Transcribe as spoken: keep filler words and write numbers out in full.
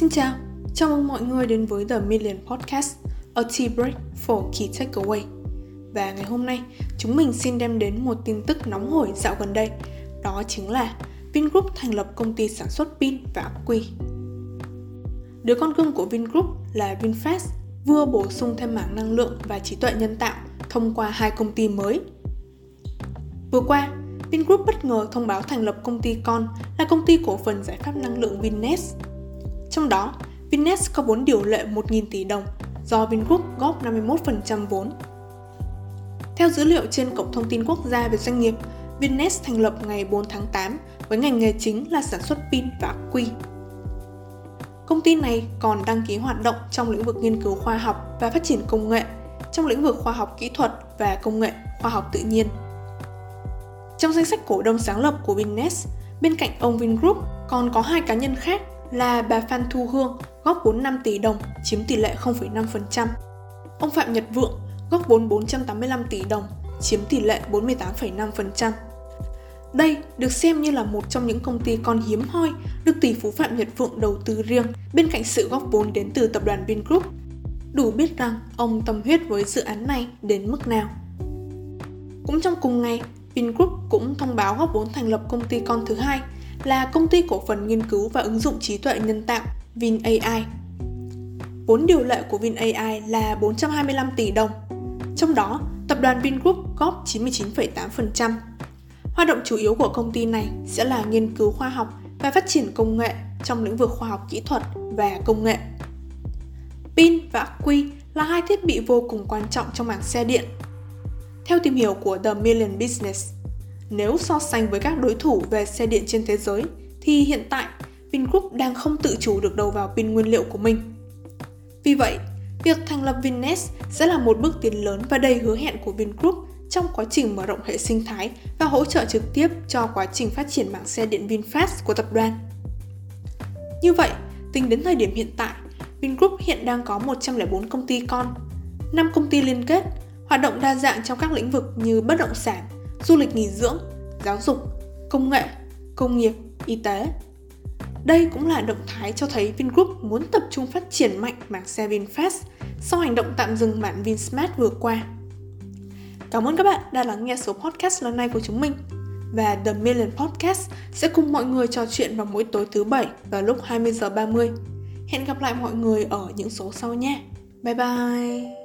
Xin chào, chào mừng mọi người đến với The Million Podcast, a tea break for key takeaway. Và ngày hôm nay, chúng mình xin đem đến một tin tức nóng hổi dạo gần đây. Đó chính là Vingroup thành lập công ty sản xuất pin và ắc quy. Đứa con cưng của Vingroup là VinFast vừa bổ sung thêm mảng năng lượng và trí tuệ nhân tạo thông qua hai công ty mới. Vừa qua, Vingroup bất ngờ thông báo thành lập công ty con là công ty cổ phần giải pháp năng lượng VinES. Trong đó, VinES có vốn điều lệ một nghìn tỷ đồng do Vingroup góp năm mươi mốt phần trăm vốn. Theo dữ liệu trên Cổng Thông tin Quốc gia về Doanh nghiệp, VinES thành lập ngày bốn tháng tám với ngành nghề chính là sản xuất pin và ắc quy. Công ty này còn đăng ký hoạt động trong lĩnh vực nghiên cứu khoa học và phát triển công nghệ, trong lĩnh vực khoa học kỹ thuật và công nghệ khoa học tự nhiên. Trong danh sách cổ đông sáng lập của VinES, bên cạnh ông Vingroup còn có hai cá nhân khác là bà Phan Thu Hương góp vốn năm tỷ đồng, chiếm tỷ lệ không phẩy năm phần trăm. Ông Phạm Nhật Vượng góp vốn bốn trăm tám mươi lăm tỷ đồng, chiếm tỷ lệ bốn mươi tám phẩy năm phần trăm. Đây được xem như là một trong những công ty con hiếm hoi được tỷ phú Phạm Nhật Vượng đầu tư riêng bên cạnh sự góp vốn đến từ tập đoàn Vingroup. Đủ biết rằng ông tâm huyết với dự án này đến mức nào. Cũng trong cùng ngày, Vingroup cũng thông báo góp vốn thành lập công ty con thứ hai là công ty cổ phần nghiên cứu và ứng dụng trí tuệ nhân tạo VinAI. Vốn điều lệ của VinAI là bốn trăm hai mươi lăm tỷ đồng, trong đó tập đoàn Vingroup góp chín mươi chín phẩy tám phần trăm. Hoạt động chủ yếu của công ty này sẽ là nghiên cứu khoa học và phát triển công nghệ trong lĩnh vực khoa học kỹ thuật và công nghệ. Pin và ắc quy là hai thiết bị vô cùng quan trọng trong mảng xe điện. Theo tìm hiểu của The Million Business, nếu so sánh với các đối thủ về xe điện trên thế giới, thì hiện tại Vingroup đang không tự chủ được đầu vào pin nguyên liệu của mình. Vì vậy, việc thành lập VinES sẽ là một bước tiến lớn và đầy hứa hẹn của Vingroup trong quá trình mở rộng hệ sinh thái và hỗ trợ trực tiếp cho quá trình phát triển mảng xe điện VinFast của tập đoàn. Như vậy, tính đến thời điểm hiện tại, Vingroup hiện đang có một trăm lẻ bốn công ty con, năm công ty liên kết, hoạt động đa dạng trong các lĩnh vực như bất động sản, du lịch nghỉ dưỡng, giáo dục, công nghệ, công nghiệp, y tế. Đây cũng là động thái cho thấy Vingroup muốn tập trung phát triển mạnh mảng xe VinFast sau hành động tạm dừng mảng VinSmart vừa qua. Cảm ơn các bạn đã lắng nghe số podcast lần này của chúng mình. Và The Million Podcast sẽ cùng mọi người trò chuyện vào mỗi tối thứ Bảy vào lúc hai mươi giờ ba mươi. Hẹn gặp lại mọi người ở những số sau nha. Bye bye!